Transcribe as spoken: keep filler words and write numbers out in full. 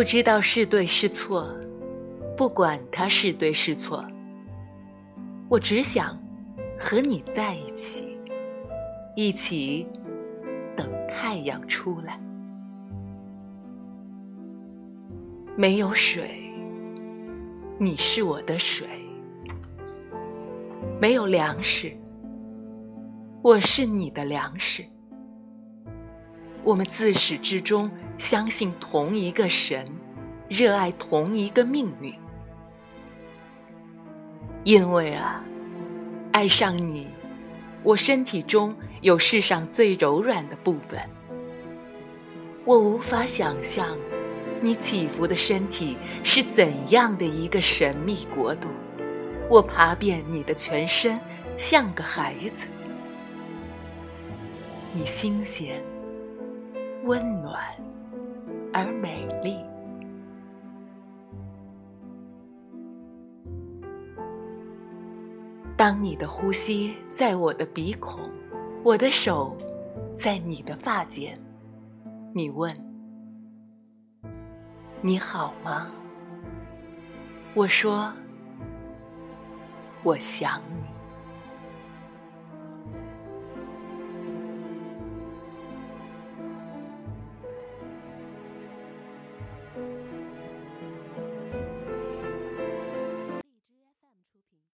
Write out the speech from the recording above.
不知道是对是错，不管它是对是错，我只想和你在一起，一起等太阳出来。没有水，你是我的水；没有粮食，我是你的粮食。我们自始至终相信同一个神，热爱同一个命运。因为啊，爱上你，我身体中有世上最柔软的部分。我无法想象你起伏的身体是怎样的一个神秘国度。我爬遍你的全身，像个孩子。你新鲜、温暖而美丽。当你的呼吸在我的鼻孔，我的手在你的发间，你问：你好吗？我说：我想你。